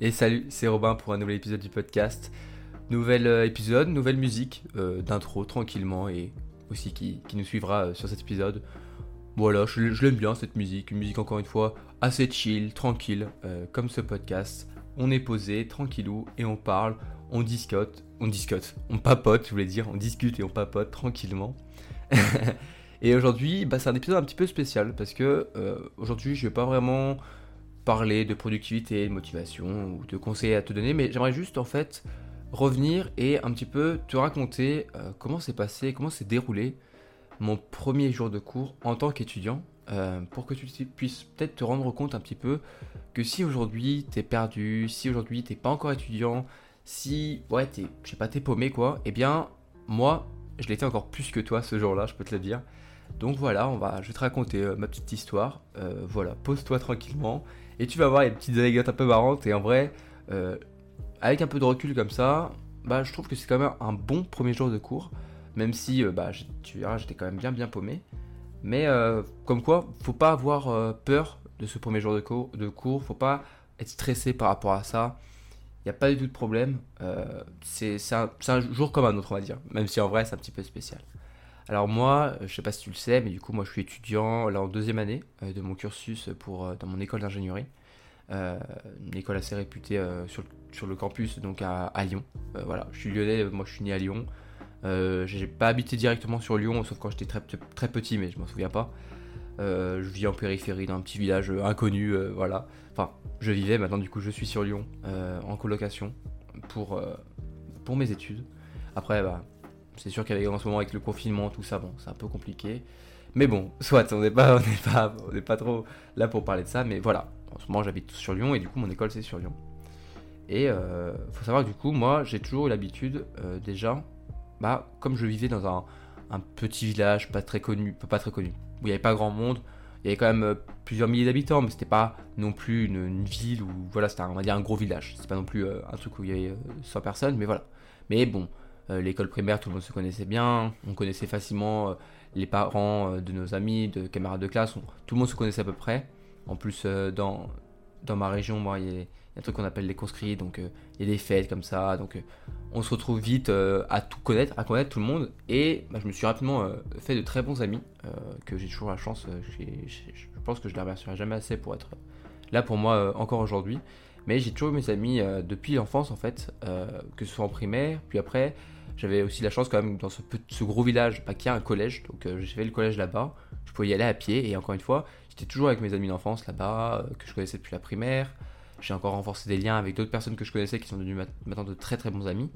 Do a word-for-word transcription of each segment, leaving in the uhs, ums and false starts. Et salut, c'est Robin pour un nouvel épisode du podcast. Nouvel épisode, nouvelle musique euh, d'intro tranquillement et aussi qui, qui nous suivra euh, sur cet épisode. Voilà, je, je l'aime bien cette musique, une musique encore une fois assez chill, tranquille, euh, comme ce podcast. On est posé, tranquillou, et on parle, on discute, on discute, on papote, je voulais dire, on discute et on papote tranquillement. Et aujourd'hui, bah, c'est un épisode un petit peu spécial parce que euh, aujourd'hui, je vais pas vraiment parler de productivité, de motivation ou de conseils à te donner, mais j'aimerais juste en fait revenir et un petit peu te raconter euh, comment s'est passé, comment s'est déroulé mon premier jour de cours en tant qu'étudiant euh, pour que tu puisses peut-être te rendre compte un petit peu que si aujourd'hui t'es perdu, si aujourd'hui t'es pas encore étudiant, si ouais t'es, je sais pas, t'es paumé quoi, eh bien moi je l'étais encore plus que toi ce jour-là, je peux te le dire. Donc voilà, on va, je vais te raconter euh, ma petite histoire, euh, voilà, pose-toi tranquillement. Et tu vas voir, il y a des petites anecdotes un peu marrantes. Et en vrai, euh, avec un peu de recul comme ça, bah, je trouve que c'est quand même un bon premier jour de cours. Même si, euh, bah, tu verras, j'étais quand même bien bien paumé. Mais euh, comme quoi, faut pas avoir euh, peur de ce premier jour de cours, de cours. Faut pas être stressé par rapport à ça. Il n'y a pas du tout de problème. Euh, c'est, c'est, un, c'est un jour comme un autre, on va dire. Même si en vrai, c'est un petit peu spécial. Alors moi, je sais pas si tu le sais, mais du coup moi je suis étudiant là en deuxième année euh, de mon cursus pour euh, dans mon école d'ingénierie, euh, une école assez réputée euh, sur, sur le campus donc à, à Lyon. Euh, voilà, je suis lyonnais, moi je suis né à Lyon. Euh, j'ai pas habité directement sur Lyon, sauf quand j'étais très très petit, mais je m'en souviens pas. Euh, je vis en périphérie d'un petit village inconnu, euh, voilà. Enfin, je vivais. Maintenant du coup je suis sur Lyon euh, en colocation pour euh, pour mes études. Après bah c'est sûr qu'avec en ce moment avec le confinement, tout ça, bon, c'est un peu compliqué. Mais bon, soit, on n'est pas, on n'est pas, on n'est pas trop là pour parler de ça. Mais voilà, en ce moment, j'habite sur Lyon et du coup, mon école, c'est sur Lyon. Et il euh, faut savoir que du coup, moi, j'ai toujours eu l'habitude, euh, déjà, bah, comme je vivais dans un, un petit village pas très connu, pas très connu, où il n'y avait pas grand monde, il y avait quand même plusieurs milliers d'habitants, mais c'était pas non plus une, une ville où, voilà, c'était un, on va dire un gros village. C'est pas non plus euh, un truc où il y avait cent personnes, mais voilà. Mais bon. L'école primaire, tout le monde se connaissait bien, on connaissait facilement les parents de nos amis, de camarades de classe, on, tout le monde se connaissait à peu près. En plus, dans, dans ma région, moi, il y, y a un truc qu'on appelle les conscrits, donc il euh, y a des fêtes comme ça, donc euh, on se retrouve vite euh, à tout connaître, à connaître tout le monde. Et bah, je me suis rapidement euh, fait de très bons amis, euh, que j'ai toujours la chance, euh, j'ai, j'ai, je pense que je ne les remercierai jamais assez pour être là pour moi euh, encore aujourd'hui. Mais j'ai toujours eu mes amis euh, depuis l'enfance en fait, euh, que ce soit en primaire, puis après... J'avais aussi la chance quand même dans ce, ce gros village, bah, qu'il y a un collège, donc euh, j'ai fait le collège là-bas, je pouvais y aller à pied et encore une fois, j'étais toujours avec mes amis d'enfance là-bas, euh, que je connaissais depuis la primaire, j'ai encore renforcé des liens avec d'autres personnes que je connaissais qui sont devenues maintenant de très très bons amis,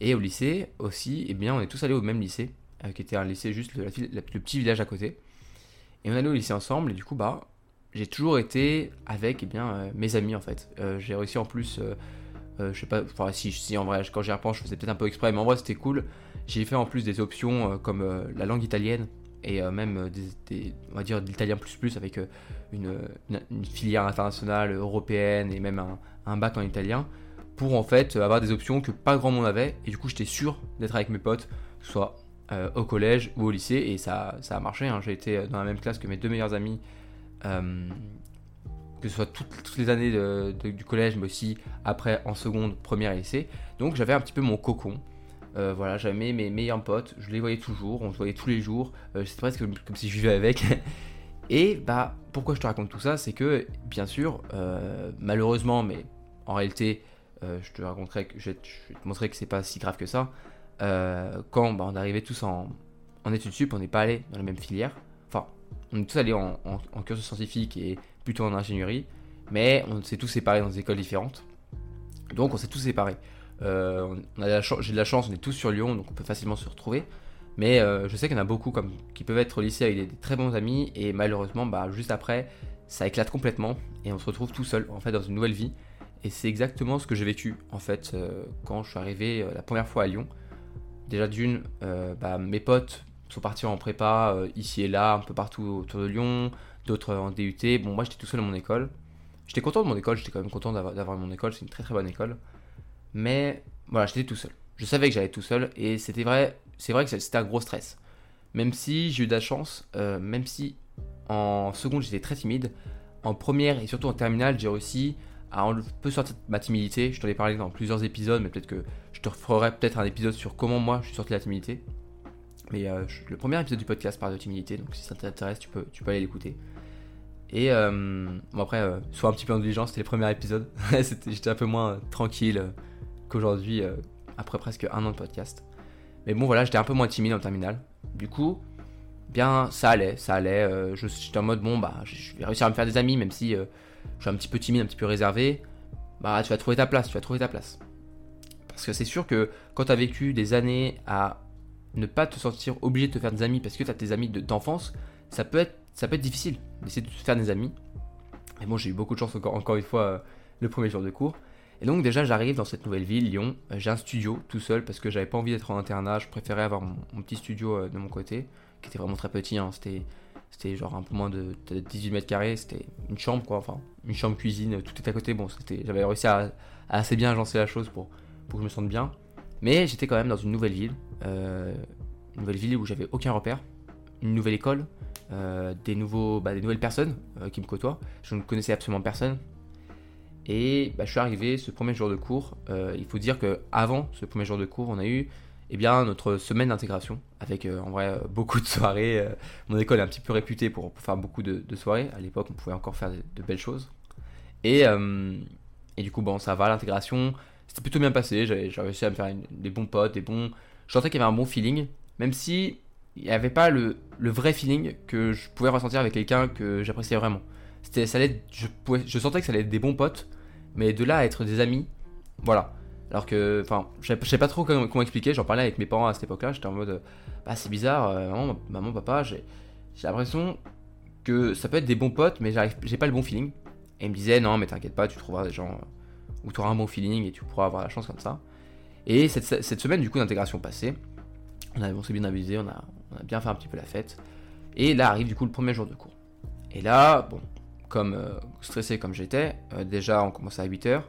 et au lycée aussi, eh bien on est tous allés au même lycée, euh, qui était un lycée juste le, la, la, le petit village à côté, et on allait au lycée ensemble et du coup bah j'ai toujours été avec eh bien, euh, mes amis en fait, euh, j'ai réussi en plus... Euh, Euh, je sais pas, enfin si, si en vrai quand j'y repense je faisais peut-être un peu exprès mais en vrai c'était cool. J'ai fait en plus des options euh, comme euh, la langue italienne et euh, même euh, des, des, on va dire de l'italien plus plus avec euh, une, une, une filière internationale européenne et même un, un bac en italien pour en fait euh, avoir des options que pas grand monde avait et du coup j'étais sûr d'être avec mes potes que ce soit euh, au collège ou au lycée et ça, ça a marché hein. J'ai été dans la même classe que mes deux meilleurs amis euh, que ce soit toutes, toutes les années de, de, du collège, mais aussi après en seconde, première et lycée. Donc j'avais un petit peu mon cocon. Euh, voilà, j'avais mes meilleurs potes, je les voyais toujours, on se voyait tous les jours. Euh, c'était presque comme, comme si je vivais avec. Et bah, pourquoi je te raconte tout ça, c'est que bien sûr, euh, malheureusement, mais en réalité, euh, je te raconterai, que, je, vais te, je vais te montrer que c'est pas si grave que ça. Euh, quand bah, on arrivait tous en, en études sup, on n'est pas allés dans la même filière. Enfin, on est tous allés en, en, en cursus scientifique et plutôt en ingénierie, mais on s'est tous séparés dans des écoles différentes. Donc on s'est tous séparés. Euh, on a de la ch- j'ai de la chance, on est tous sur Lyon, donc on peut facilement se retrouver. Mais euh, je sais qu'il y en a beaucoup comme, qui peuvent être au lycée avec des, des très bons amis, et malheureusement, bah, juste après, ça éclate complètement, et on se retrouve tout seul, en fait, dans une nouvelle vie. Et c'est exactement ce que j'ai vécu, en fait, euh, quand je suis arrivé euh, la première fois à Lyon. Déjà d'une, euh, bah, mes potes sont partis en prépa, euh, ici et là, un peu partout autour de Lyon... D'autres en D U T, bon moi j'étais tout seul à mon école, j'étais content de mon école, j'étais quand même content d'avoir, d'avoir mon école, c'est une très très bonne école, mais voilà j'étais tout seul, je savais que j'allais tout seul et c'était vrai, c'est vrai que c'était un gros stress, même si j'ai eu de la chance, euh, même si en seconde j'étais très timide, en première et surtout en terminale j'ai réussi à un peu sortir de ma timidité. Je t'en ai parlé dans plusieurs épisodes, mais peut-être que je te referai peut-être un épisode sur comment moi je suis sorti de la timidité. Mais euh, je, le premier épisode du podcast parle de timidité, donc si ça t'intéresse, tu peux, tu peux aller l'écouter. Et euh, bon après, euh, sois un petit peu indulgent, c'était le premier épisode. J'étais un peu moins euh, tranquille euh, qu'aujourd'hui, euh, après presque un an de podcast. Mais bon voilà, j'étais un peu moins timide en terminale. Du coup, bien ça allait, ça allait. Euh, je, j'étais en mode, bon bah, je vais réussir à me faire des amis, même si euh, je suis un petit peu timide, un petit peu réservé. Bah tu vas trouver ta place, tu vas trouver ta place. Parce que c'est sûr que quand tu as vécu des années à ne pas te sentir obligé de te faire des amis parce que tu as tes amis de, d'enfance, ça peut être, ça peut être difficile d'essayer de se faire des amis. Et bon, j'ai eu beaucoup de chance encore, encore une fois euh, le premier jour de cours. Et donc déjà, j'arrive dans cette nouvelle ville, Lyon. Euh, j'ai un studio tout seul parce que j'avais pas envie d'être en internat. Je préférais avoir mon, mon petit studio euh, de mon côté, qui était vraiment très petit. Hein. C'était, c'était genre un peu moins de, de dix-huit mètres carrés. C'était une chambre, quoi. Enfin, une chambre cuisine, tout était à côté. Bon, c'était, j'avais réussi à, à assez bien agencer la chose pour, pour que je me sente bien. Mais j'étais quand même dans une nouvelle ville. Euh, une nouvelle ville où j'avais aucun repère. Une nouvelle école. Euh, des, nouveaux, bah, des nouvelles personnes euh, qui me côtoient. Je ne connaissais absolument personne. Et bah, je suis arrivé ce premier jour de cours. Euh, il faut dire qu'avant ce premier jour de cours, on a eu eh bien, notre semaine d'intégration avec euh, en vrai beaucoup de soirées. Euh, mon école est un petit peu réputée pour, pour faire beaucoup de, de soirées. À l'époque, on pouvait encore faire de, de belles choses. Et, euh, et du coup, bon, ça va, l'intégration, c'était plutôt bien passé. J'avais, j'avais réussi à me faire une, des bons potes, des bons... Je sentais qu'il y avait un bon feeling, même si... il n'y avait pas le, le vrai feeling que je pouvais ressentir avec quelqu'un que j'appréciais vraiment. C'était, ça allait, je, pouvais, je sentais que ça allait être des bons potes, mais de là à être des amis, voilà. Alors que, enfin, je ne sais pas trop comment, comment expliquer, j'en parlais avec mes parents à cette époque-là, j'étais en mode, bah c'est bizarre, euh, maman, maman, papa, j'ai, j'ai l'impression que ça peut être des bons potes, mais j'ai pas le bon feeling. Et ils me disaient, non mais t'inquiète pas, tu trouveras des gens où tu auras un bon feeling et tu pourras avoir la chance comme ça. Et cette, cette semaine du coup d'intégration passée, on, a, on s'est bien amusé, on a, on a bien fait un petit peu la fête. Et là arrive du coup le premier jour de cours. Et là, bon, comme euh, stressé comme j'étais, euh, déjà on commençait à huit heures.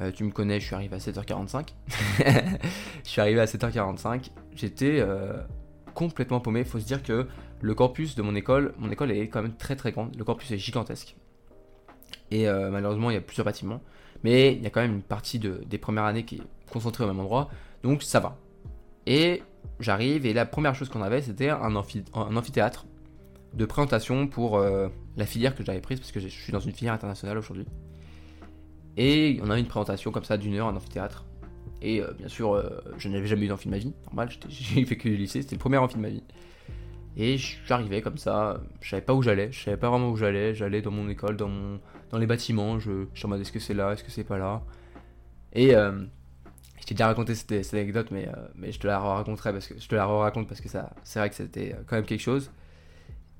Euh, tu me connais, je suis arrivé à sept heures quarante-cinq. Je suis arrivé à sept heures quarante-cinq. J'étais euh, complètement paumé. Faut se dire que le campus de mon école, mon école est quand même très très grande. Le campus est gigantesque. Et euh, malheureusement, il y a plusieurs bâtiments. Mais il y a quand même une partie de, des premières années qui est concentrée au même endroit. Donc ça va. Et j'arrive et la première chose qu'on avait, c'était un, amphi- un amphithéâtre de présentation pour euh, la filière que j'avais prise, parce que je suis dans une filière internationale aujourd'hui. Et on a eu une présentation comme ça d'une heure, un amphithéâtre. Et euh, bien sûr, euh, je n'avais jamais eu d'amphi de ma vie, normal, j'ai fait que du lycée, c'était le premier amphi de ma vie. Et je suis arrivé comme ça, je savais pas où j'allais, je savais pas vraiment où j'allais, j'allais dans mon école, dans, mon, dans les bâtiments, je, je suis en mode est-ce que c'est là, est-ce que c'est pas là. Et... Euh, je t'ai déjà raconté cette, cette anecdote, mais, euh, mais je te la raconterai parce que je te la raconte parce que ça, c'est vrai que c'était quand même quelque chose.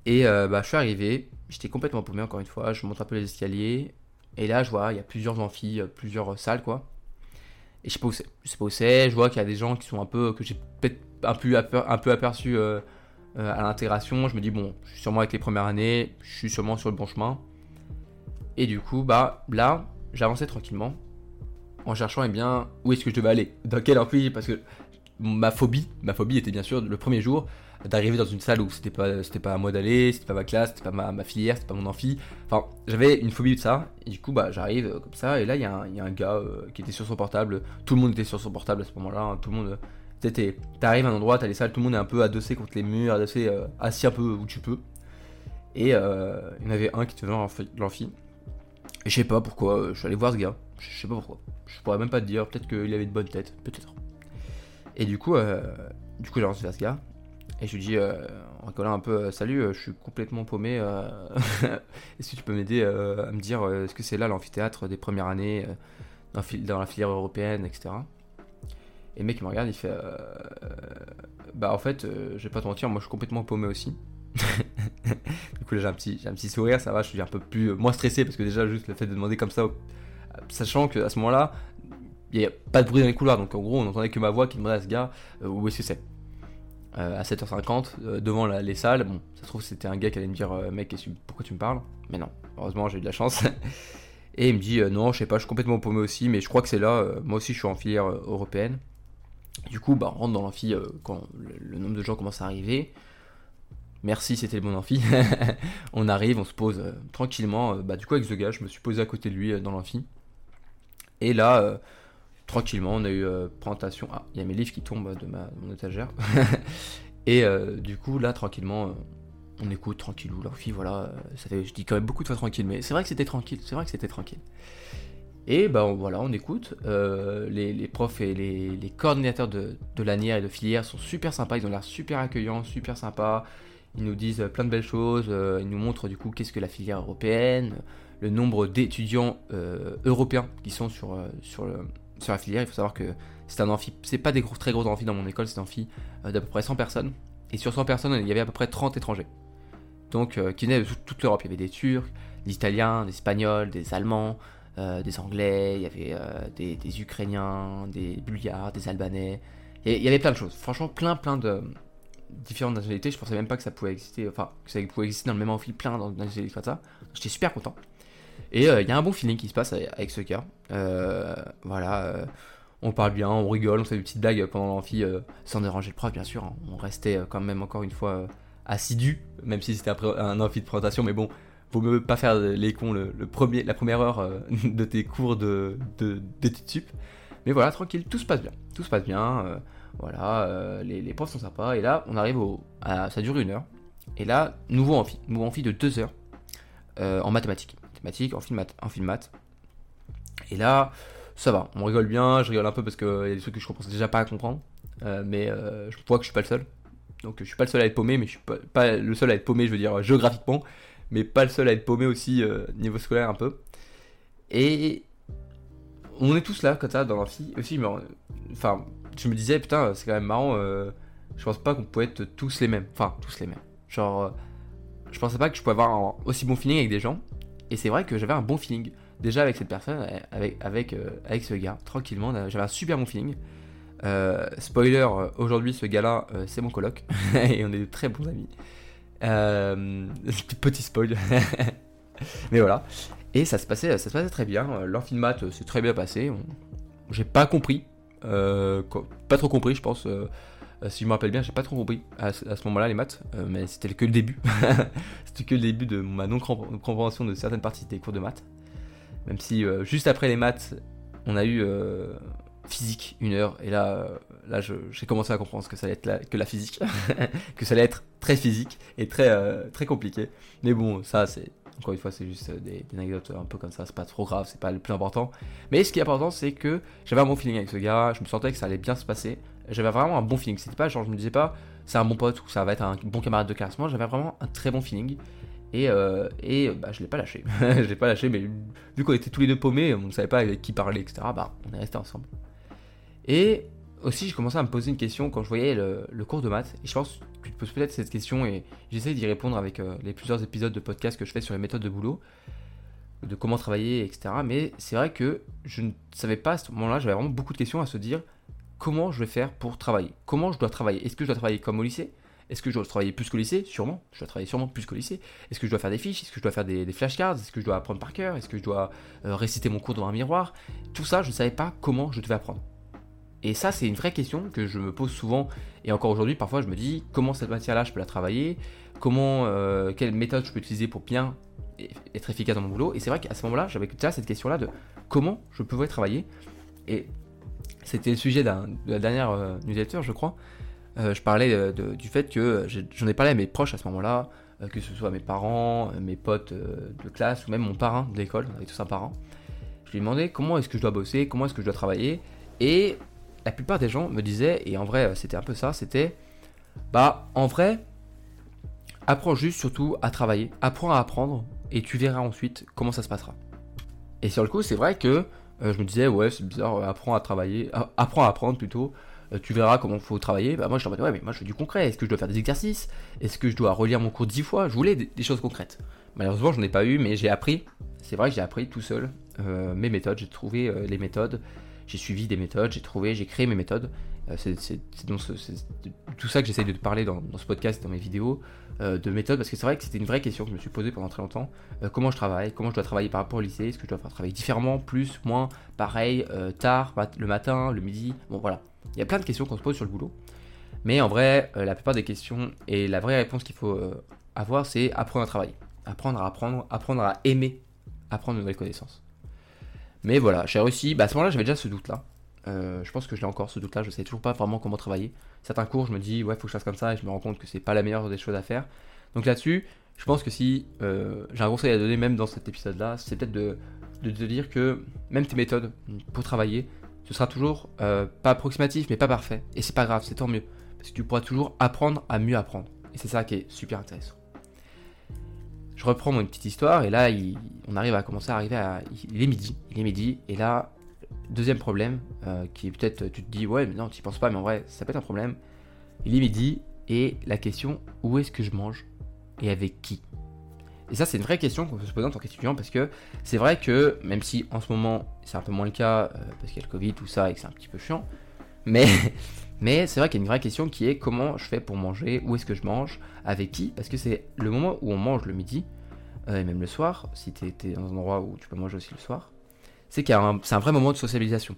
Et euh, bah, je suis arrivé, j'étais complètement paumé encore une fois. Je monte un peu les escaliers et là je vois il y a plusieurs amphis, plusieurs salles quoi. Et je sais pas où c'est, je sais pas où c'est. Je vois qu'il y a des gens qui sont un peu que j'ai peut-être un peu un peu aperçu euh, euh, à l'intégration. Je me dis bon, je suis sûrement avec les premières années, je suis sûrement sur le bon chemin. Et du coup bah là j'avançais tranquillement. En cherchant eh bien où est-ce que je devais aller, dans quel amphi, parce que ma phobie, ma phobie était bien sûr le premier jour d'arriver dans une salle où c'était pas, c'était pas à moi d'aller, c'était pas ma classe, c'était pas ma, ma filière, c'était pas mon amphi. Enfin, j'avais une phobie de ça. Et du coup, bah, j'arrive euh, comme ça et là il y, y a un gars euh, qui était sur son portable. Tout le monde était sur son portable à ce moment-là. Hein, tout le monde, t'es, t'es, t'arrives à un endroit, t'as les salles, tout le monde est un peu adossé contre les murs, adossé, euh, assis un peu où tu peux. Et euh, il y en avait un qui te venait de l'amphi. Et je sais pas pourquoi, euh, je suis allé voir ce gars. Je sais pas pourquoi, je pourrais même pas te dire, peut-être qu'il avait une bonne tête, peut-être. Et du coup, euh, du coup j'ai lancé vers ce gars, et je lui dis, euh, en rigolant un peu, salut, euh, je suis complètement paumé, euh, est-ce que tu peux m'aider euh, à me dire, euh, est-ce que c'est là l'amphithéâtre des premières années, euh, dans, fil- dans la filière européenne, et cetera. Et le mec il me regarde, il fait, euh, bah en fait, euh, je vais pas te mentir, moi je suis complètement paumé aussi. Du coup là j'ai un petit, j'ai un petit sourire, ça va, je suis un peu plus, euh, moins stressé, parce que déjà juste le fait de demander comme ça... Sachant qu'à ce moment-là, il n'y a pas de bruit dans les couloirs, donc en gros, on n'entendait que ma voix qui demandait à ce gars euh, où est-ce que c'est. Euh, à sept heures cinquante, euh, devant la, les salles, bon, ça se trouve c'était un gars qui allait me dire euh, mec, pourquoi tu me parles ? Mais non, heureusement j'ai eu de la chance. Et il me dit euh, non, je sais pas, je suis complètement paumé aussi, mais je crois que c'est là, euh, moi aussi je suis en filière euh, européenne. Du coup, bah, on rentre dans l'amphi euh, quand le, le nombre de gens commence à arriver. Merci, c'était le bon amphi. On arrive, on se pose euh, tranquillement. Euh, bah, du coup, avec ce gars, je me suis posé à côté de lui euh, dans l'amphi. Et là, euh, tranquillement, on a eu euh, présentation. Ah, il y a mes livres qui tombent de ma de mon étagère. Et euh, du coup, là, tranquillement, euh, on écoute tranquillou. Alors oui, voilà, euh, ça fait, je dis quand même beaucoup de fois tranquille, mais c'est vrai que c'était tranquille. C'est vrai que c'était tranquille. Et ben on, voilà, on écoute. Euh, les, les profs et les, les coordinateurs de, de l'annière et de filière sont super sympas. Ils ont l'air super accueillants, super sympas. Ils nous disent plein de belles choses. Euh, ils nous montrent du coup qu'est-ce que la filière européenne, le nombre d'étudiants euh, européens qui sont sur euh, sur le sur la filière. Il faut savoir que c'est un amphi, c'est pas des gros, très gros amphis dans mon école, c'est un amphi euh, d'à peu près cent personnes. Et sur cent personnes, il y avait à peu près trente étrangers. Donc euh, qui venaient de toute l'Europe. Il y avait des Turcs, des Italiens, des Espagnols, des Allemands, euh, des Anglais. Il y avait euh, des, des Ukrainiens, des Bulgares, des Albanais. Il y, il y avait plein de choses. Franchement, plein plein de différentes nationalités. Je pensais même pas que ça pouvait exister, enfin que ça pouvait exister dans le même amphi, plein de nationalités comme ça. J'étais super content. Et il euh, y a un bon feeling qui se passe avec ce cas. Euh, voilà, euh, on parle bien, on rigole, on fait des petites blagues pendant l'amphi, euh, sans déranger le prof, bien sûr. Hein. On restait euh, quand même encore une fois euh, assidus, même si c'était un, pré- un amphi de présentation. Mais bon, vaut mieux pas faire les cons le, le premier, la première heure euh, de tes cours de, de, d'études sup. Mais voilà, tranquille, tout se passe bien. Tout se passe bien, euh, voilà, euh, les, les profs sont sympas. Et là, on arrive au. À, ça dure une heure. Et là, nouveau amphi, nouveau amphi de deux heures euh, en mathématiques. En film maths, en film maths. Et là, ça va, on rigole bien, je rigole un peu parce qu'il euh, y a des trucs que je ne pensais déjà pas à comprendre, euh, mais euh, je vois que je suis pas le seul. Donc je suis pas le seul à être paumé, mais je suis pas, pas le seul à être paumé, je veux dire géographiquement, mais pas le seul à être paumé aussi euh, niveau scolaire un peu. Et on est tous là comme ça dans l'amphi aussi, mais enfin, je me disais putain, c'est quand même marrant. Euh, je pense pas qu'on pouvait être tous les mêmes, enfin tous les mêmes. Genre, euh, je pensais pas que je pouvais avoir un aussi bon feeling avec des gens. Et c'est vrai que j'avais un bon feeling, déjà avec cette personne, avec, avec, euh, avec ce gars, tranquillement, j'avais un super bon feeling. Euh, spoiler, aujourd'hui ce gars-là, euh, c'est mon coloc, et on est de très bons amis. Euh, petit spoil, mais voilà. Et ça se passait, ça se passait très bien, l'amphi de maths s'est très bien passé, on... j'ai pas compris, euh, pas trop compris je pense, euh, si je me rappelle bien, j'ai pas trop compris à ce, à ce moment-là les maths, euh, mais c'était que le début. C'était que le début de ma non-compréhension de certaines parties des cours de maths. Même si euh, juste après les maths, on a eu euh, physique une heure, et là, euh, là je, j'ai commencé à comprendre que ça allait être la, que la physique, que ça allait être très physique et très euh, très compliqué. Mais bon, ça c'est encore une fois, c'est juste des, des anecdotes un peu comme ça, c'est pas trop grave, c'est pas le plus important. Mais ce qui est important, c'est que j'avais un bon feeling avec ce gars, je me sentais que ça allait bien se passer. J'avais vraiment un bon feeling, c'était pas genre je me disais pas c'est un bon pote ou ça va être un bon camarade de classement, j'avais vraiment un très bon feeling et, euh, et bah, je l'ai pas lâché, je l'ai pas lâché mais vu qu'on était tous les deux paumés, on ne savait pas avec qui parler et cetera, bah on est restés ensemble. Et aussi je commençais à me poser une question quand je voyais le, le cours de maths et je pense que tu te poses peut-être cette question et j'essaie d'y répondre avec euh, les plusieurs épisodes de podcast que je fais sur les méthodes de boulot, de comment travailler et cetera. Mais c'est vrai que je ne savais pas à ce moment-là, j'avais vraiment beaucoup de questions à se dire. Comment je vais faire pour travailler ? Comment je dois travailler ? Est-ce que je dois travailler comme au lycée ? Est-ce que je dois travailler plus qu'au lycée ? Sûrement, je dois travailler sûrement plus qu'au lycée. Est-ce que je dois faire des fiches ? Est-ce que je dois faire des, des flashcards ? Est-ce que je dois apprendre par cœur ? Est-ce que je dois euh, réciter mon cours dans un miroir ? Tout ça, je ne savais pas comment je devais apprendre. Et ça, c'est une vraie question que je me pose souvent. Et encore aujourd'hui, parfois, je me dis comment cette matière-là, je peux la travailler ? Comment, euh, quelle méthode je peux utiliser pour bien être efficace dans mon boulot ? Et c'est vrai qu'à ce moment-là, j'avais déjà cette question-là de comment je pouvais travailler. Et c'était le sujet d'un, de la dernière euh, newsletter, je crois. Euh, je parlais de, de, du fait que j'ai, j'en ai parlé à mes proches à ce moment-là, euh, que ce soit mes parents, euh, mes potes euh, de classe ou même mon parrain de l'école, on avait tous un parrain. Je lui ai demandé comment est-ce que je dois bosser, comment est-ce que je dois travailler. Et la plupart des gens me disaient, et en vrai c'était un peu ça, c'était bah en vrai, apprends juste surtout à travailler, apprends à apprendre et tu verras ensuite comment ça se passera. Et sur le coup, c'est vrai que Euh, je me disais, ouais, c'est bizarre, euh, apprends à travailler, euh, apprends à apprendre plutôt, euh, tu verras comment il faut travailler. Bah, moi, je leur disais, ouais, mais moi, je fais du concret, est-ce que je dois faire des exercices ? Est-ce que je dois relire mon cours dix fois ? Je voulais des, des choses concrètes. Malheureusement, j'en ai pas eu, mais j'ai appris, c'est vrai que j'ai appris tout seul euh, mes méthodes, j'ai trouvé euh, les méthodes, j'ai suivi des méthodes, j'ai trouvé, j'ai créé mes méthodes. Euh, c'est, c'est, c'est, donc, c'est, c'est tout ça que j'essaie de te parler dans, dans ce podcast, dans mes vidéos, euh, de méthodes, parce que c'est vrai que c'était une vraie question que je me suis posée pendant très longtemps. Euh, comment je travaille, comment je dois travailler par rapport au lycée, est-ce que je dois faire travailler différemment, plus, moins, pareil, euh, tard, mat- le matin, le midi, bon voilà. Il y a plein de questions qu'on se pose sur le boulot, mais en vrai, euh, la plupart des questions et la vraie réponse qu'il faut euh, avoir, c'est apprendre à travailler, apprendre à apprendre, apprendre à aimer, apprendre de nouvelles connaissances. Mais voilà, j'ai réussi. Bah, à ce moment-là, j'avais déjà ce doute-là. Euh, je pense que je l'ai encore, ce doute-là. Je sais toujours pas vraiment comment travailler. Certains cours, je me dis, ouais, faut que je fasse comme ça, et je me rends compte que c'est pas la meilleure des choses à faire. Donc là-dessus, je pense que si euh, j'ai un conseil à donner, même dans cet épisode-là, c'est peut-être de de te dire que même tes méthodes pour travailler, ce sera toujours euh, pas approximatif, mais pas parfait. Et c'est pas grave, c'est tant mieux. Parce que tu pourras toujours apprendre à mieux apprendre. Et c'est ça qui est super intéressant. Je reprends mon petite histoire, et là, il, on arrive à commencer à arriver à... Il est midi, il est midi, et là, deuxième problème, euh, qui est peut-être, tu te dis, ouais, mais non, tu n'y penses pas, mais en vrai, ça peut être un problème. Il est midi, et la question, où est-ce que je mange ? Et avec qui ? Et ça, c'est une vraie question qu'on peut se poser en tant qu'étudiant, parce que c'est vrai que, même si en ce moment, c'est un peu moins le cas, euh, parce qu'il y a le Covid, tout ça, et que c'est un petit peu chiant, mais... Mais c'est vrai qu'il y a une vraie question qui est comment je fais pour manger, où est-ce que je mange, avec qui, parce que c'est le moment où on mange le midi, euh, et même le soir, si tu es dans un endroit où tu peux manger aussi le soir, c'est qu'il y a un, c'est un vrai moment de sociabilisation.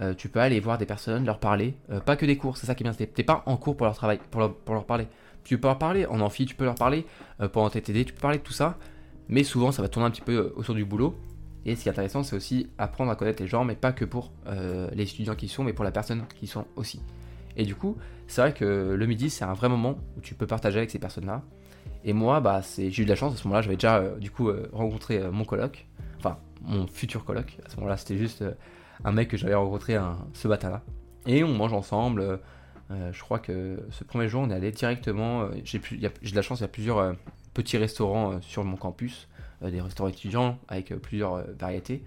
Euh, tu peux aller voir des personnes, leur parler, euh, pas que des cours, c'est ça qui est bien, t'es, t'es pas en cours pour leur travail, pour leur, pour leur parler. Tu peux leur parler en amphi, tu peux leur parler euh, pendant tes T D, tu peux parler de tout ça, mais souvent ça va tourner un petit peu autour du boulot. Et ce qui est intéressant, c'est aussi apprendre à connaître les gens, mais pas que pour euh, les étudiants qui sont, mais pour la personne qui sont aussi. Et du coup, c'est vrai que le midi, c'est un vrai moment où tu peux partager avec ces personnes-là. Et moi, bah, c'est... j'ai eu de la chance, à ce moment-là, j'avais déjà euh, du coup euh, rencontré euh, mon coloc, enfin mon futur coloc. À ce moment-là, c'était juste euh, un mec que j'avais rencontré un... ce matin-là. Et on mange ensemble. Euh, euh, je crois que ce premier jour, on est allé directement. Euh, j'ai, pu... y a... j'ai de la chance, il y a plusieurs euh, petits restaurants euh, sur mon campus, euh, des restaurants étudiants avec euh, plusieurs euh, variétés.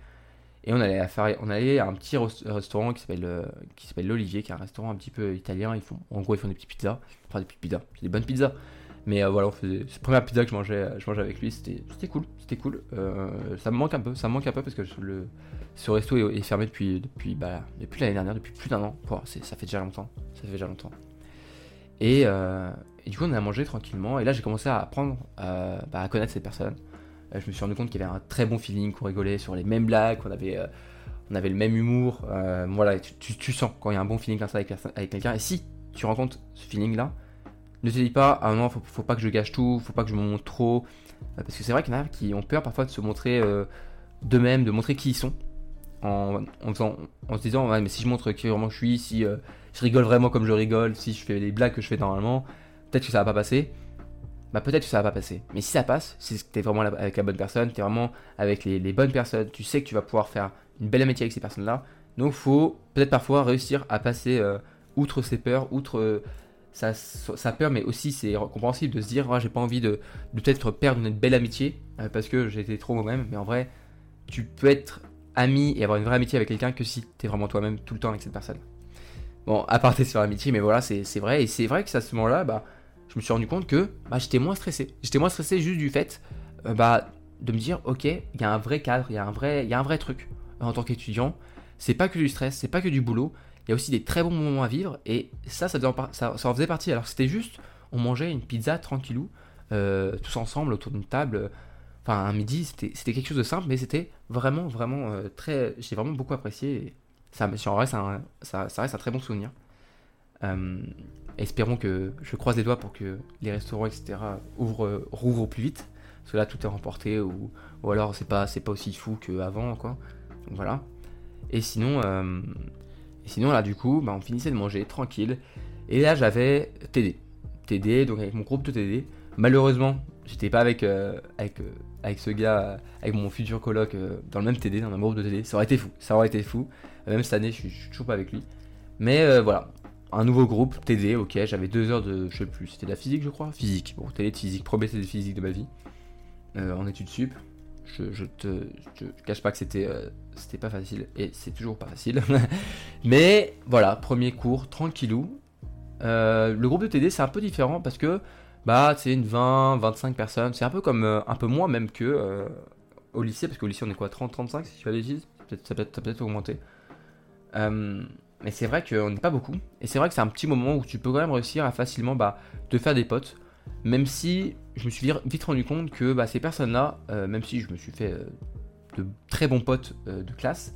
Et on allait, à faire, on allait à un petit restaurant qui s'appelle, euh, qui s'appelle l'Olivier, qui est un restaurant un petit peu italien. Ils font, en gros, ils font des petites pizzas. Enfin, des petites pizzas. C'est des bonnes pizzas. Mais euh, voilà, on faisait... C'est la première pizza que je mangeais, je mangeais avec lui. C'était, c'était cool. C'était cool. Euh, ça me manque un peu. Ça me manque un peu parce que le, ce resto est, est fermé depuis, depuis, bah, depuis l'année dernière, depuis plus d'un an. Pouah, c'est, ça fait déjà longtemps. Ça fait déjà longtemps. Et, euh, et du coup, on a mangé tranquillement. Et là, j'ai commencé à apprendre euh, bah, à connaître ces personnes. Je me suis rendu compte qu'il y avait un très bon feeling, qu'on rigolait sur les mêmes blagues, qu'on avait, euh, on avait le même humour. Euh, voilà, tu, tu, tu sens quand il y a un bon feeling comme ça avec, avec quelqu'un. Et si tu rencontres ce feeling-là, ne te dis pas « Ah non, faut, faut pas que je gâche tout, faut pas que je me montre trop. » Parce que c'est vrai qu'il y en a qui ont peur parfois de se montrer euh, d'eux-mêmes, de montrer qui ils sont. En, en, faisant, en se disant ah, « Mais si je montre qui vraiment je suis, si euh, je rigole vraiment comme je rigole, si je fais les blagues que je fais normalement, peut-être que ça va pas passer. » Bah peut-être que ça va pas passer, mais si ça passe, si t'es vraiment avec la bonne personne, t'es vraiment avec les, les bonnes personnes, tu sais que tu vas pouvoir faire une belle amitié avec ces personnes-là, donc faut peut-être parfois réussir à passer euh, outre ses peurs, outre euh, sa, sa peur, mais aussi c'est compréhensible de se dire, oh, j'ai pas envie de, de peut-être perdre une belle amitié, euh, parce que j'ai été trop moi-même, mais en vrai, tu peux être ami et avoir une vraie amitié avec quelqu'un que si t'es vraiment toi-même tout le temps avec cette personne. Bon, à part sur l'amitié, mais voilà, c'est, c'est vrai, et c'est vrai que à ce moment-là, bah, je me suis rendu compte que bah, j'étais moins stressé. J'étais moins stressé juste du fait euh, bah, de me dire, ok, il y a un vrai cadre, il y a un vrai, il y a un vrai truc en tant qu'étudiant. C'est pas que du stress, c'est pas que du boulot. Il y a aussi des très bons moments à vivre et ça, ça, en, ça, ça en faisait partie. Alors c'était juste, on mangeait une pizza tranquillou, euh, tous ensemble autour d'une table. Enfin, un midi, c'était, c'était quelque chose de simple, mais c'était vraiment, vraiment euh, très. J'ai vraiment beaucoup apprécié. Et ça, en vrai, ça, un, ça, ça reste un très bon souvenir. Euh, espérons que je croise les doigts pour que les restaurants etc ouvrent, rouvrent au plus vite parce que là tout est remporté ou, ou alors c'est pas, c'est pas aussi fou qu'avant quoi. Donc voilà et sinon euh, et sinon là du coup bah, on finissait de manger tranquille et là j'avais T D T D donc avec mon groupe de T D. Malheureusement j'étais pas avec, euh, avec, euh, avec ce gars avec mon futur coloc euh, dans le même T D, dans le même groupe de T D. ça aurait été fou ça aurait été fou même cette année je suis toujours pas avec lui mais euh, voilà. Un nouveau groupe, T D, ok, j'avais deux heures de, je sais plus, c'était de la physique je crois, physique, bon, T D de physique, premier T D de physique de ma vie, euh, en études sup, je, je te je, je cache pas que c'était, euh, c'était pas facile, et c'est toujours pas facile, mais voilà, premier cours, tranquillou, euh, le groupe de T D c'est un peu différent parce que, bah, c'est une vingt, vingt-cinq personnes, c'est un peu comme, euh, un peu moins même que euh, au lycée, parce qu'au lycée on est quoi, trente, trente-cinq si je fais des bêtises, ça peut être, peut-être augmenté, euh, mais c'est vrai qu'on n'est pas beaucoup, et c'est vrai que c'est un petit moment où tu peux quand même réussir à facilement bah, te faire des potes, même si je me suis vite rendu compte que bah, ces personnes-là, euh, même si je me suis fait euh, de très bons potes euh, de classe,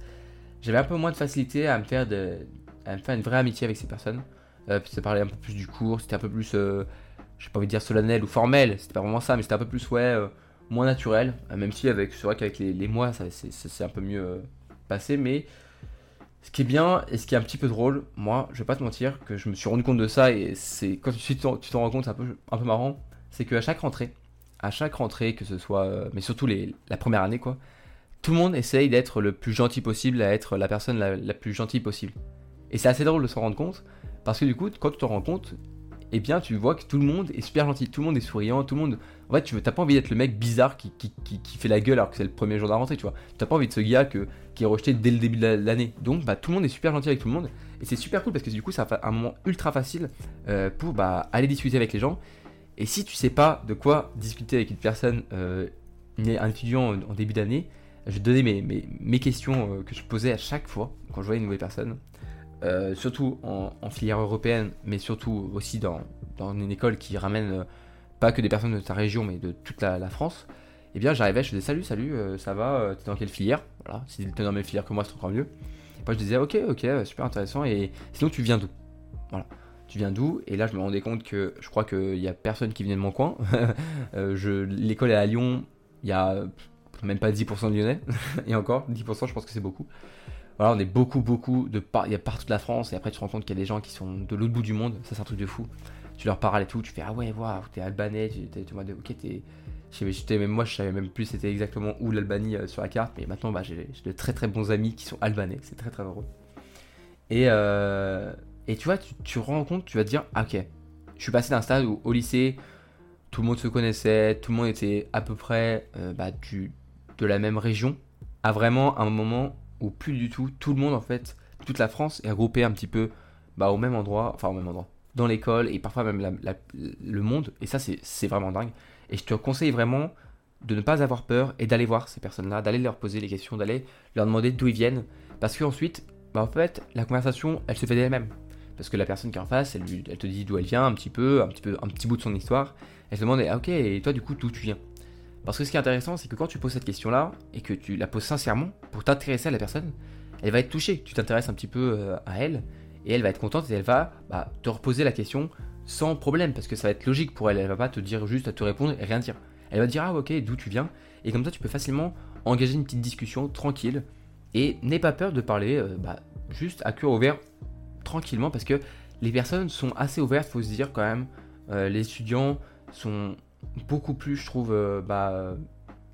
j'avais un peu moins de facilité à me faire, de, à me faire une vraie amitié avec ces personnes. Euh, puis ça parlait un peu plus du cours, c'était un peu plus, euh, j'ai pas envie de dire solennel ou formel, c'était pas vraiment ça, mais c'était un peu plus, ouais, euh, moins naturel, euh, même si avec, c'est vrai qu'avec les, les mois, ça, c'est, c'est un peu mieux... Euh, passer, mais ce qui est bien et ce qui est un petit peu drôle, moi, je vais pas te mentir, que je me suis rendu compte de ça, et c'est quand tu t'en, tu t'en rends compte, c'est un peu, un peu marrant, c'est qu'à chaque rentrée, à chaque rentrée, que ce soit, mais surtout les, la première année, quoi, tout le monde essaye d'être le plus gentil possible, à être la personne la, la plus gentille possible. Et c'est assez drôle de s'en rendre compte, parce que du coup, quand tu t'en rends compte, eh bien, tu vois que tout le monde est super gentil, tout le monde est souriant, tout le monde... En fait, tu n'as pas envie d'être le mec bizarre qui, qui, qui, qui fait la gueule alors que c'est le premier jour de la rentrée, tu vois. Tu n'as pas envie de ce gars que, qui est rejeté dès le début de l'année. Donc, bah, tout le monde est super gentil avec tout le monde. Et c'est super cool parce que du coup, ça fait un moment ultra facile euh, pour bah, aller discuter avec les gens. Et si tu ne sais pas de quoi discuter avec une personne, euh, un étudiant en début d'année, je vais te donner mes, mes, mes questions euh, que je posais à chaque fois quand je voyais une nouvelle personne. Euh, surtout en, en filière européenne, mais surtout aussi dans, dans une école qui ramène euh, pas que des personnes de ta région, mais de toute la, la France, et eh bien j'arrivais, je disais salut, salut, euh, ça va, euh, t'es dans quelle filière? Voilà, si t'es dans la même filière que moi, c'est encore mieux. Et moi je disais ok, ok, super intéressant, et sinon tu viens d'où? Voilà, tu viens d'où? Et là je me rendais compte que je crois qu'il y a personne qui venait de mon coin. euh, je, l'école est à Lyon, il y a même pas dix pour cent de Lyonnais, et encore, dix pour cent je pense que c'est beaucoup. Voilà, on est beaucoup, beaucoup, de par... il y a partout de la France, et après tu te rends compte qu'il y a des gens qui sont de l'autre bout du monde, ça c'est un truc de fou. Tu leur parles et tout, tu fais ah ouais, waouh, t'es albanais, t'es, t'es, t'es, ok, t'es. J'étais, même moi je savais même plus c'était exactement où l'Albanie euh, sur la carte, mais maintenant bah, j'ai, j'ai de très très bons amis qui sont albanais, c'est très très drôle. Et, euh... et tu vois, tu te rends compte, tu vas te dire ah, ok, je suis passé d'un stade où au lycée, tout le monde se connaissait, tout le monde était à peu près euh, bah, du... de la même région, à vraiment un moment. Ou plus du tout, tout le monde en fait, toute la France est regroupée un petit peu bah, au même endroit, enfin au même endroit, dans l'école et parfois même la, la, le monde, et ça c'est, c'est vraiment dingue. Et je te conseille vraiment de ne pas avoir peur et d'aller voir ces personnes-là, d'aller leur poser les questions, d'aller leur demander d'où ils viennent, parce qu'ensuite, bah, en fait, la conversation elle se fait d'elle-même, parce que la personne qui est en face, elle, elle te dit d'où elle vient un petit peu, un petit peu, un petit bout de son histoire, elle se demande ah ok, et toi du coup d'où tu viens? Parce que ce qui est intéressant, c'est que quand tu poses cette question-là, et que tu la poses sincèrement, pour t'intéresser à la personne, elle va être touchée, tu t'intéresses un petit peu à elle, et elle va être contente, et elle va bah, te reposer la question sans problème, parce que ça va être logique pour elle, elle va pas te dire juste à te répondre et rien dire. Elle va te dire « Ah ok, d'où tu viens ?» Et comme ça, tu peux facilement engager une petite discussion tranquille, et n'aie pas peur de parler euh, bah, juste à cœur ouvert, tranquillement, parce que les personnes sont assez ouvertes, faut se dire quand même, euh, les étudiants sont... beaucoup plus, je trouve, euh, bah,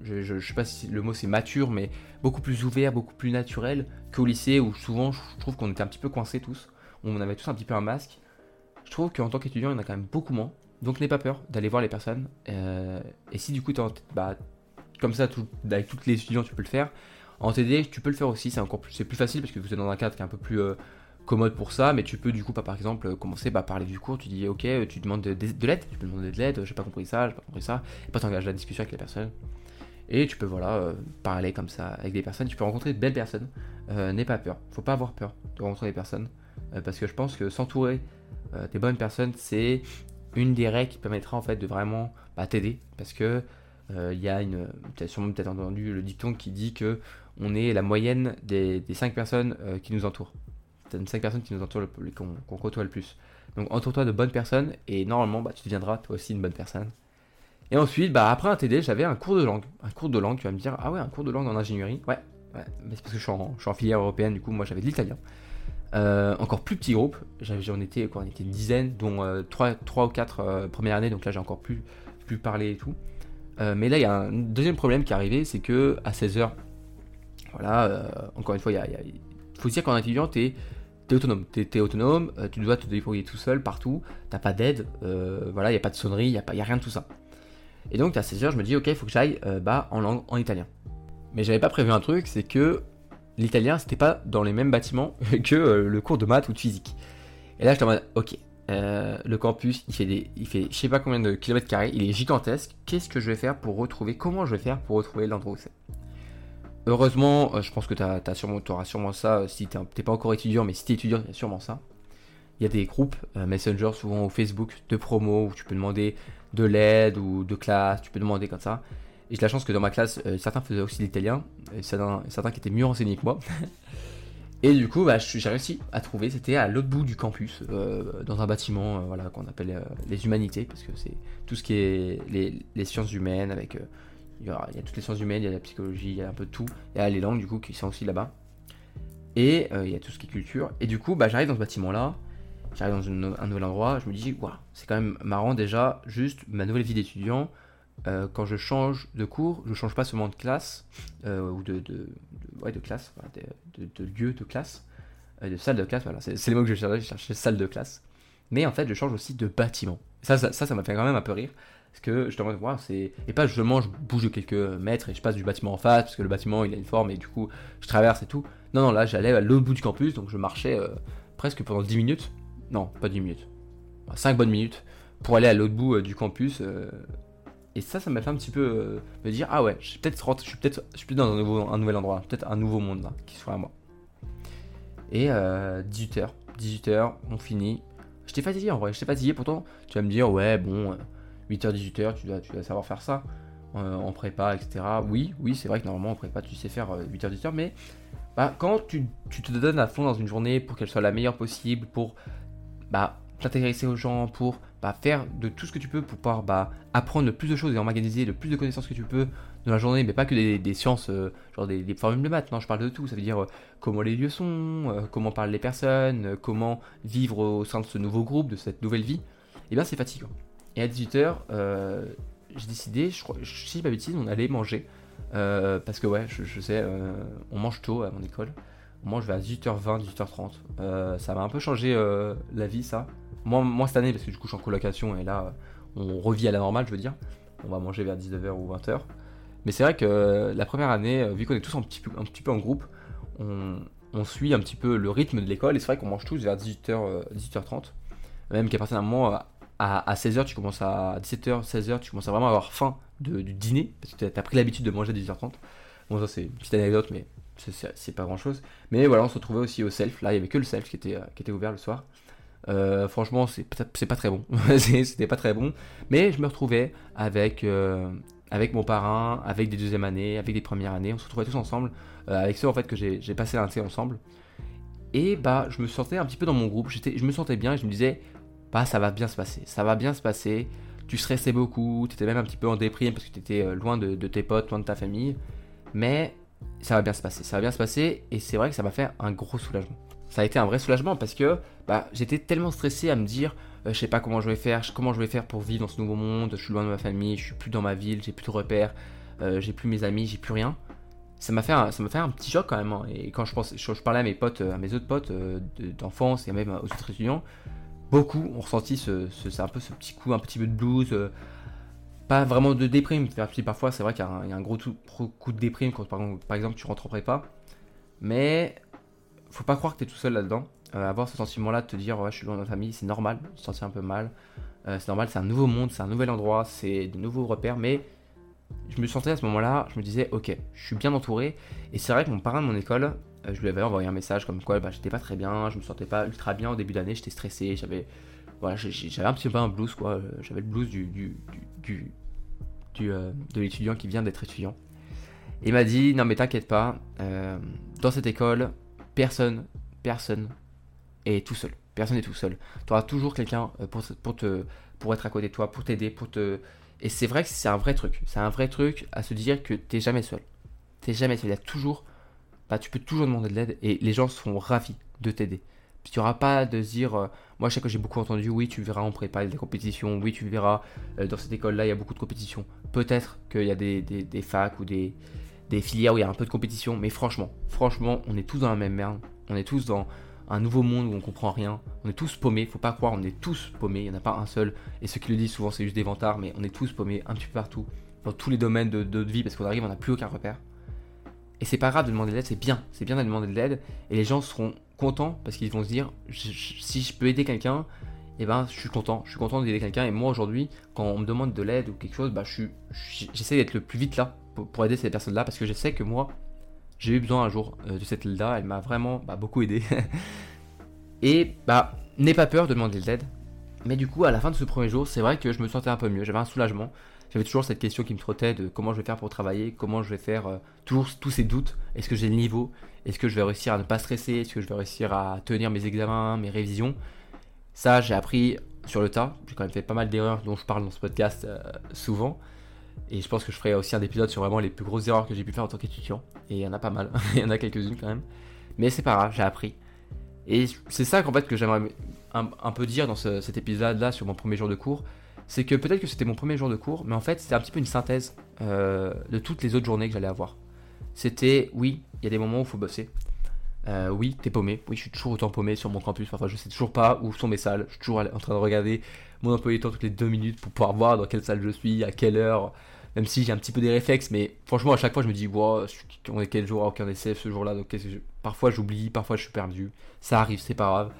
je, je, je sais pas si le mot c'est mature, mais beaucoup plus ouvert, beaucoup plus naturel qu'au lycée où souvent je trouve qu'on était un petit peu coincés tous, on avait tous un petit peu un masque. Je trouve qu'en tant qu'étudiant, il y en a quand même beaucoup moins, donc n'aie pas peur d'aller voir les personnes. Euh, et si du coup, bah, comme ça, tout, avec tous les étudiants, tu peux le faire. En T D, tu peux le faire aussi, c'est encore plus, c'est plus facile parce que vous êtes dans un cadre qui est un peu plus euh, commode pour ça, mais tu peux du coup pas par exemple commencer bah, à parler du cours, tu dis ok, tu demandes de, de, de l'aide, tu peux demander de l'aide, j'ai pas compris ça, j'ai pas compris ça, et pas t'engages la discussion avec la personne, et tu peux voilà euh, parler comme ça avec des personnes, tu peux rencontrer de belles personnes, euh, n'aie pas peur, faut pas avoir peur de rencontrer des personnes, euh, parce que je pense que s'entourer euh, des bonnes personnes, c'est une des règles qui permettra en fait de vraiment bah, t'aider, parce que il euh, y a une, tu as sûrement peut-être entendu le dicton qui dit que on est la moyenne des, des cinq personnes euh, qui nous entourent. T'as cinq personnes qui nous entourent, le, le, qu'on, qu'on côtoie le plus. Donc entoure-toi de bonnes personnes et normalement bah, tu deviendras toi aussi une bonne personne. Et ensuite, bah, après un T D, j'avais un cours de langue. Un cours de langue, tu vas me dire, ah ouais, un cours de langue en ingénierie. Ouais, ouais. Mais c'est parce que je suis, en, je suis en filière européenne, du coup, moi j'avais de l'italien. Euh, encore plus petit groupe, j'avais, j'en étais, quoi, on était une dizaine, dont euh, trois, trois ou quatre euh, premières années, donc là j'ai encore plus, plus parlé et tout. Euh, mais là, il y a un deuxième problème qui est arrivé, c'est que à seize heures, voilà, euh, encore une fois, il y, y, faut se dire qu'en étudiant, t'es T'es autonome, t'es, t'es autonome, euh, tu dois te débrouiller tout seul, partout, t'as pas d'aide, euh, voilà, y a pas de sonnerie, y a, pas, y a rien de tout ça. Et donc, à seize heures, je me dis, ok, il faut que j'aille euh, bah, en langue, en italien. Mais j'avais pas prévu un truc, c'est que l'italien, c'était pas dans les mêmes bâtiments que euh, le cours de maths ou de physique. Et là, je te demande, ok, euh, le campus, il fait, des, il fait je sais pas combien de kilomètres carrés, il est gigantesque, qu'est-ce que je vais faire pour retrouver, comment je vais faire pour retrouver l'endroit où c'est ? Heureusement, euh, je pense que tu auras sûrement ça euh, si tu n'es pas encore étudiant, mais si tu es étudiant, il y a sûrement ça. Il y a des groupes euh, Messenger, souvent au Facebook, de promo, où tu peux demander de l'aide ou de classe, tu peux demander comme ça. Et j'ai la chance que dans ma classe, euh, certains faisaient aussi l'italien, et certains, certains qui étaient mieux renseignés que moi. Et du coup, bah, j'ai réussi à trouver, c'était à l'autre bout du campus, euh, dans un bâtiment euh, voilà, qu'on appelle euh, les humanités, parce que c'est tout ce qui est les, les sciences humaines avec... Euh, Il y a toutes les sciences humaines, il y a la psychologie, il y a un peu de tout. Il y a les langues du coup qui sont aussi là-bas. et il euh, y a tout ce qui est culture. Et du coup, bah, j'arrive dans ce bâtiment-là, j'arrive dans une, un nouvel endroit, je me dis, waouh, c'est quand même marrant déjà, juste ma nouvelle vie d'étudiant. Euh, quand je change de cours, je ne change pas seulement de classe, euh, ou de, de, de, ouais, de classe, enfin, de, de, de lieu de classe, euh, de salle de classe, voilà, c'est, c'est les mots que je cherchais, je cherchais salle de classe. Mais en fait, je change aussi de bâtiment. Ça, ça, ça, ça m'a fait quand même un peu rire. Parce que je te demande, wow, c'est... Et pas seulement je bouge de quelques mètres et je passe du bâtiment en face, parce que le bâtiment il a une forme et du coup je traverse et tout. Non, non, là j'allais à l'autre bout du campus, donc je marchais euh, presque pendant dix minutes. Non, pas dix minutes. Enfin, cinq bonnes minutes pour aller à l'autre bout euh, du campus. Euh... Et ça, ça m'a fait un petit peu euh, me dire, ah ouais, je suis peut-être, je suis peut-être, je suis peut-être dans un, nouveau, un nouvel endroit, peut-être un nouveau monde là, qui soit à moi. Et euh, dix-huit heures, on finit. J'étais fatigué en vrai, j'étais fatigué, pourtant tu vas me dire, ouais, bon. Euh, huit heures, dix-huit heures, tu dois, tu dois savoir faire ça euh, en prépa, et cetera. Oui, oui, c'est vrai que normalement en prépa, tu sais faire euh, huit heures, dix heures, mais bah, quand tu, tu te donnes à fond dans une journée pour qu'elle soit la meilleure possible, pour bah, t'intéresser aux gens, pour bah, faire de tout ce que tu peux, pour pouvoir bah, apprendre le plus de choses et organiser le plus de connaissances que tu peux dans la journée, mais pas que des, des sciences, euh, genre des, des formules de maths, non, je parle de tout, ça veut dire euh, comment les lieux sont, euh, comment parlent les personnes, euh, comment vivre au sein de ce nouveau groupe, de cette nouvelle vie, et bien c'est fatigant. Et à dix-huit heures, euh, j'ai décidé, je crois, si pas bêtise, on allait manger. Euh, parce que, ouais, je, je sais, euh, on mange tôt à mon école. On mange vers dix-huit heures vingt, dix-huit heures trente. Euh, ça m'a un peu changé euh, la vie, ça. Moi, moi, cette année, parce que du coup, je suis en colocation et là, on revit à la normale, je veux dire. On va manger vers dix-neuf heures ou vingt heures. Mais c'est vrai que euh, la première année, vu qu'on est tous un petit peu, un petit peu en groupe, on, on suit un petit peu le rythme de l'école. Et c'est vrai qu'on mange tous vers dix-huit heures, dix-huit heures trente. Même qu'à partir d'un moment. À seize heures, tu commences à dix-sept heures, seize heures, tu commences à vraiment avoir faim de, du dîner parce que tu as pris l'habitude de manger à dix-huit heures trente. Bon, ça c'est une petite anecdote, mais c'est, c'est, c'est pas grand chose. Mais voilà, on se retrouvait aussi au self. Là, il n'y avait que le self qui était, qui était ouvert le soir. Euh, franchement, c'est, c'est pas très bon. C'était pas très bon. Mais je me retrouvais avec, euh, avec mon parrain, avec des deuxièmes années, avec des premières années. On se retrouvait tous ensemble, euh, avec ceux en fait que j'ai, j'ai passé l'inté ensemble. Et bah, je me sentais un petit peu dans mon groupe. J'étais, je me sentais bien et je me disais. Bah ça va bien se passer, ça va bien se passer, tu stressais beaucoup, tu étais même un petit peu en déprime parce que tu étais loin de, de tes potes, loin de ta famille, mais ça va bien se passer, ça va bien se passer et c'est vrai que ça m'a fait un gros soulagement. Ça a été un vrai soulagement parce que bah, j'étais tellement stressé à me dire euh, je sais pas comment je vais faire, comment je vais faire pour vivre dans ce nouveau monde, je suis loin de ma famille, je suis plus dans ma ville, j'ai plus de repères, euh, j'ai plus mes amis, j'ai plus rien. Ça m'a fait un, ça m'a fait un petit choc quand même hein. Et quand je, pense, je, je parlais à mes potes, à mes autres potes euh, de, d'enfance et même aux autres étudiants, beaucoup ont ressenti ce, ce, c'est un peu ce petit coup, un petit peu de blues, euh, pas vraiment de déprime. Parfois, c'est vrai qu'il y a un, y a un gros, tout, gros coup de déprime quand par, par exemple tu rentres en prépa, mais faut pas croire que t'es tout seul là-dedans. Euh, avoir ce sentiment-là de te dire ouais, je suis loin de ma famille, c'est normal, se sentir un peu mal, euh, c'est normal, c'est un nouveau monde, c'est un nouvel endroit, c'est de nouveaux repères, mais je me sentais à ce moment-là, je me disais ok, je suis bien entouré, et c'est vrai que mon parrain de mon école. Je lui avais envoyé un message comme quoi bah, j'étais pas très bien, je me sentais pas ultra bien au début d'année, j'étais stressé, j'avais, voilà, j'avais un petit peu un blues quoi, j'avais le blues du, du, du, du, euh, de l'étudiant qui vient d'être étudiant. Et il m'a dit non mais t'inquiète pas, euh, dans cette école, personne, personne est tout seul, personne est tout seul. Tu auras toujours quelqu'un pour, pour, te, pour être à côté de toi, pour t'aider, pour te... Et c'est vrai que c'est un vrai truc, c'est un vrai truc à se dire que t'es jamais seul, t'es jamais seul, il y a toujours... Bah, tu peux toujours demander de l'aide et les gens seront ravis de t'aider. Puis, tu n'auras pas de dire, euh, moi je sais que j'ai beaucoup entendu, oui tu verras en prépa, il y a des compétitions, oui tu verras euh, dans cette école-là, il y a beaucoup de compétitions. Peut-être qu'il y a des, des, des facs ou des, des filières où il y a un peu de compétition, mais franchement, franchement, on est tous dans la même merde, on est tous dans un nouveau monde où on ne comprend rien, on est tous paumés, faut pas croire, on est tous paumés, il n'y en a pas un seul. Et ceux qui le disent souvent, c'est juste des vantards, mais on est tous paumés un petit peu partout, dans tous les domaines de, de, de vie, parce qu'on arrive, on n'a plus aucun repère. Et c'est pas grave de demander de l'aide, c'est bien, c'est bien de demander de l'aide et les gens seront contents parce qu'ils vont se dire je, je, si je peux aider quelqu'un, eh ben je suis content, je suis content d'aider quelqu'un et moi aujourd'hui quand on me demande de l'aide ou quelque chose, bah, je, je, j'essaie d'être le plus vite là pour, pour aider ces personnes-là parce que je sais que moi j'ai eu besoin un jour euh, de cette aide-là, elle m'a vraiment bah, beaucoup aidé et bah n'aie pas peur de demander de l'aide. Mais du coup à la fin de ce premier jour, c'est vrai que je me sentais un peu mieux, j'avais un soulagement. J'avais toujours cette question qui me trottait de comment je vais faire pour travailler, comment je vais faire, euh, toujours tous ces doutes, est-ce que j'ai le niveau, est-ce que je vais réussir à ne pas stresser, est-ce que je vais réussir à tenir mes examens, mes révisions. Ça j'ai appris sur le tas, j'ai quand même fait pas mal d'erreurs dont je parle dans ce podcast euh, souvent, et je pense que je ferai aussi un épisode sur vraiment les plus grosses erreurs que j'ai pu faire en tant qu'étudiant, et il y en a pas mal, il y en a quelques-unes quand même. mais c'est pas grave, j'ai appris. Et c'est ça qu'en fait que j'aimerais un, un peu dire dans ce, cet épisode-là sur mon premier jour de cours, c'est que peut-être que c'était mon premier jour de cours, mais en fait c'était un petit peu une synthèse euh, de toutes les autres journées que j'allais avoir. C'était, oui, il y a des moments où il faut bosser. Euh, oui, t'es paumé. Oui, je suis toujours autant paumé sur mon campus. Parfois, je sais toujours pas où sont mes salles. Je suis toujours en train de regarder mon emploi du temps toutes les deux minutes pour pouvoir voir dans quelle salle je suis, à quelle heure. Même si j'ai un petit peu des réflexes, mais franchement, à chaque fois, je me dis, wow, on est quel jour, aucun D C F ce jour-là. Donc, qu'est-ce que je... parfois, j'oublie, parfois, je suis perdu. Ça arrive, c'est pas grave.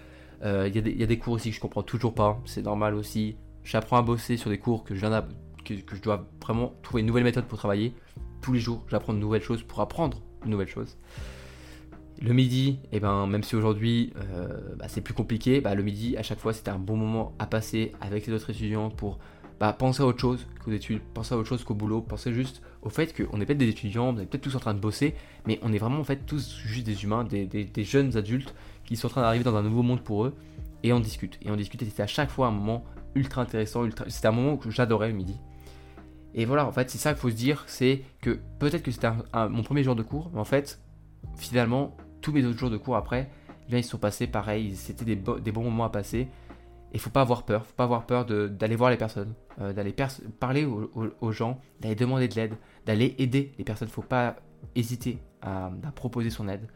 Il euh, y, y a des cours aussi que je comprends toujours pas. C'est normal aussi. J'apprends à bosser sur des cours que je viens d'ab... que, que je dois vraiment trouver une nouvelle méthode pour travailler. Tous les jours, j'apprends de nouvelles choses pour apprendre de nouvelles choses. Le midi, eh ben, même si aujourd'hui euh, bah, c'est plus compliqué, bah, le midi à chaque fois c'était un bon moment à passer avec les autres étudiants pour bah, penser à autre chose qu'aux études, penser à autre chose qu'au boulot, penser juste au fait qu'on est peut-être des étudiants, on est peut-être tous en train de bosser, mais on est vraiment en fait tous juste des humains, des, des, des jeunes adultes qui sont en train d'arriver dans un nouveau monde pour eux, et on discute. Et on discute et c'était à chaque fois un moment ultra intéressant, ultra... c'était un moment que j'adorais le midi. Et voilà, en fait c'est ça qu'il faut se dire, c'est que peut-être que c'était un, un, mon premier jour de cours, mais en fait finalement... tous mes autres jours de cours après, eh bien, ils se sont passés pareil, c'était des, bo- des bons moments à passer. Et faut pas avoir peur, faut pas avoir peur de, d'aller voir les personnes, euh, d'aller pers- parler au, au, aux gens, d'aller demander de l'aide, d'aller aider les personnes. Faut pas hésiter à, à proposer son aide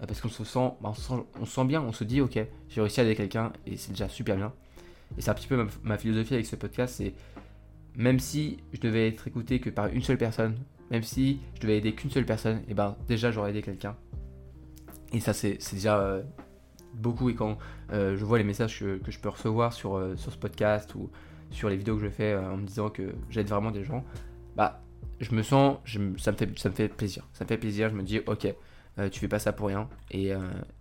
euh, parce qu'on se sent, bah, on se sent, on se sent bien, on se dit ok, j'ai réussi à aider quelqu'un et c'est déjà super bien. Et c'est un petit peu ma, ma philosophie avec ce podcast, c'est même si je devais être écouté que par une seule personne, même si je devais aider qu'une seule personne, et eh ben déjà j'aurais aidé quelqu'un. Et ça c'est, c'est déjà euh, beaucoup, et quand euh, je vois les messages que, que je peux recevoir sur, euh, sur ce podcast ou sur les vidéos que je fais euh, en me disant que j'aide vraiment des gens, bah je me sens, je, ça, me fait, ça me fait plaisir, ça me fait plaisir, je me dis ok, euh, tu fais pas ça pour rien, et, euh,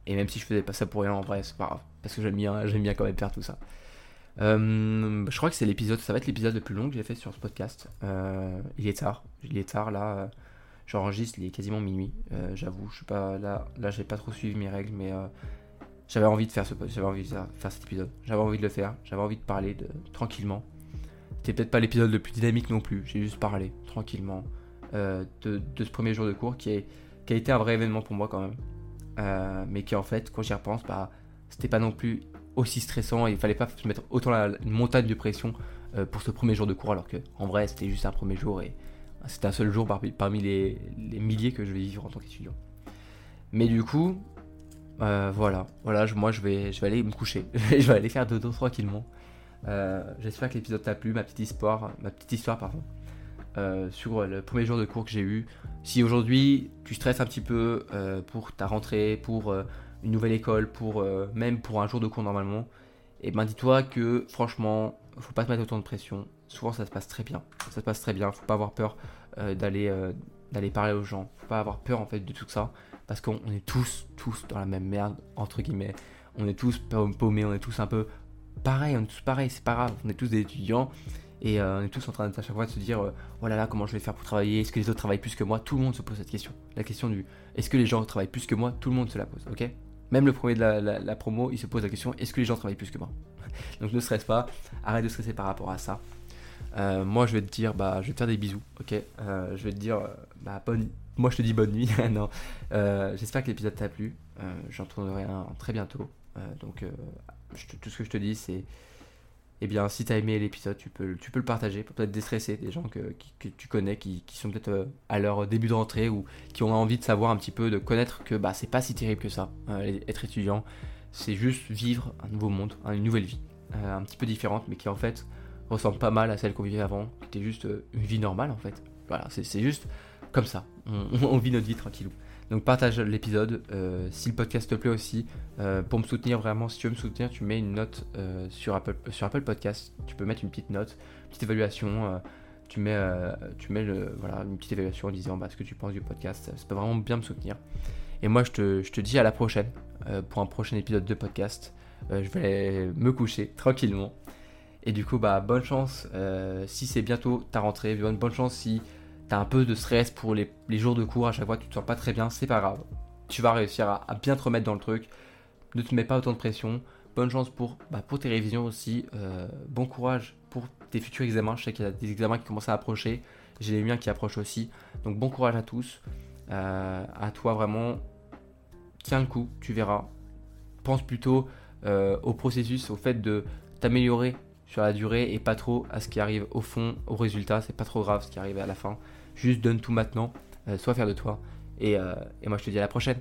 et même si je faisais pas ça pour rien en vrai c'est pas grave, parce que j'aime bien, j'aime bien quand même faire tout ça. Euh, je crois que c'est l'épisode, ça va être l'épisode le plus long que j'ai fait sur ce podcast, euh, il est tard, il est tard là... Euh, J'enregistre, il est quasiment minuit, euh, j'avoue, je suis pas là, là j'ai pas trop suivi mes règles, mais euh, j'avais envie de faire ce, j'avais envie de faire cet épisode, j'avais envie de le faire, j'avais envie de parler de, tranquillement. C'était peut-être pas l'épisode le plus dynamique non plus, j'ai juste parlé tranquillement euh, de, de ce premier jour de cours qui, est, qui a été un vrai événement pour moi quand même, euh, mais qui en fait, quand j'y repense, bah, c'était pas non plus aussi stressant et il fallait pas se mettre autant la, une montagne de pression euh, pour ce premier jour de cours, alors que en vrai c'était juste un premier jour et c'était un seul jour parmi, parmi les, les milliers que je vais vivre en tant qu'étudiant. Mais du coup, euh, voilà, voilà, je, moi je vais, je vais aller me coucher, je vais aller faire dodo tranquillement. Euh, j'espère que l'épisode t'a plu, ma petite histoire, ma petite histoire pardon, euh, sur le premier jour de cours que j'ai eu. Si aujourd'hui tu stresses un petit peu euh, pour ta rentrée, pour euh, une nouvelle école, pour euh, même pour un jour de cours normalement, et ben dis-toi que franchement, faut pas te mettre autant de pression. Souvent ça se passe très bien, ça se passe très bien, faut pas avoir peur euh, d'aller, euh, d'aller parler aux gens, faut pas avoir peur en fait de tout ça, parce qu'on est tous, tous dans la même merde, entre guillemets, on est tous paumés, on est tous un peu pareil, on est tous pareil, c'est pas grave, on est tous des étudiants, et euh, on est tous en train de, à chaque fois de se dire, euh, oh là là, comment je vais faire pour travailler, est-ce que les autres travaillent plus que moi, tout le monde se pose cette question, la question du, est-ce que les gens travaillent plus que moi, tout le monde se la pose, ok ? Même le premier de la, la, la promo, il se pose la question, est-ce que les gens travaillent plus que moi ? Donc ne stresse pas, arrête de stresser par rapport à ça. Euh, moi je vais te dire, bah je vais te faire des bisous, ok, euh, je vais te dire, euh, bah bonne, moi je te dis bonne nuit, non, euh, j'espère que l'épisode t'a plu, euh, j'en tournerai un très bientôt, euh, donc euh, je te, tout ce que je te dis c'est, eh bien si t'as aimé l'épisode tu peux, tu peux le partager pour peut-être déstresser des gens que, qui, que tu connais, qui, qui sont peut-être euh, à leur début de rentrée ou qui ont envie de savoir un petit peu, de connaître que bah c'est pas si terrible que ça, euh, être étudiant, c'est juste vivre un nouveau monde, hein, une nouvelle vie, euh, un petit peu différente mais qui en fait... ressemble pas mal à celle qu'on vivait avant, qui était juste une vie normale en fait. Voilà, c'est, c'est juste comme ça, on, on vit notre vie tranquillou. Donc partage l'épisode, euh, si le podcast te plaît aussi, euh, pour me soutenir vraiment, si tu veux me soutenir, tu mets une note euh, sur, Apple, sur Apple Podcast, tu peux mettre une petite note, une petite évaluation, euh, tu mets, euh, tu mets le, voilà, une petite évaluation en disant bah, ce que tu penses du podcast, ça peut vraiment bien me soutenir. Et moi je te, je te dis à la prochaine, euh, pour un prochain épisode de podcast, euh, je vais me coucher tranquillement. Et du coup, bah, bonne chance euh, si c'est bientôt ta rentrée, bonne, bonne chance si t'as un peu de stress pour les, les jours de cours, à chaque fois tu te sens pas très bien, c'est pas grave. Tu vas réussir à, à bien te remettre dans le truc, ne te mets pas autant de pression, bonne chance pour, bah, pour tes révisions aussi, euh, bon courage pour tes futurs examens, je sais qu'il y a des examens qui commencent à approcher, j'ai les miens qui approchent aussi, donc bon courage à tous, euh, à toi vraiment, tiens le coup, tu verras. Pense plutôt euh, au processus, au fait de t'améliorer sur la durée et pas trop à ce qui arrive au fond, au résultat. C'est pas trop grave ce qui arrive à la fin. Juste donne tout maintenant, euh, sois fier de toi. Et, euh, et moi je te dis à la prochaine.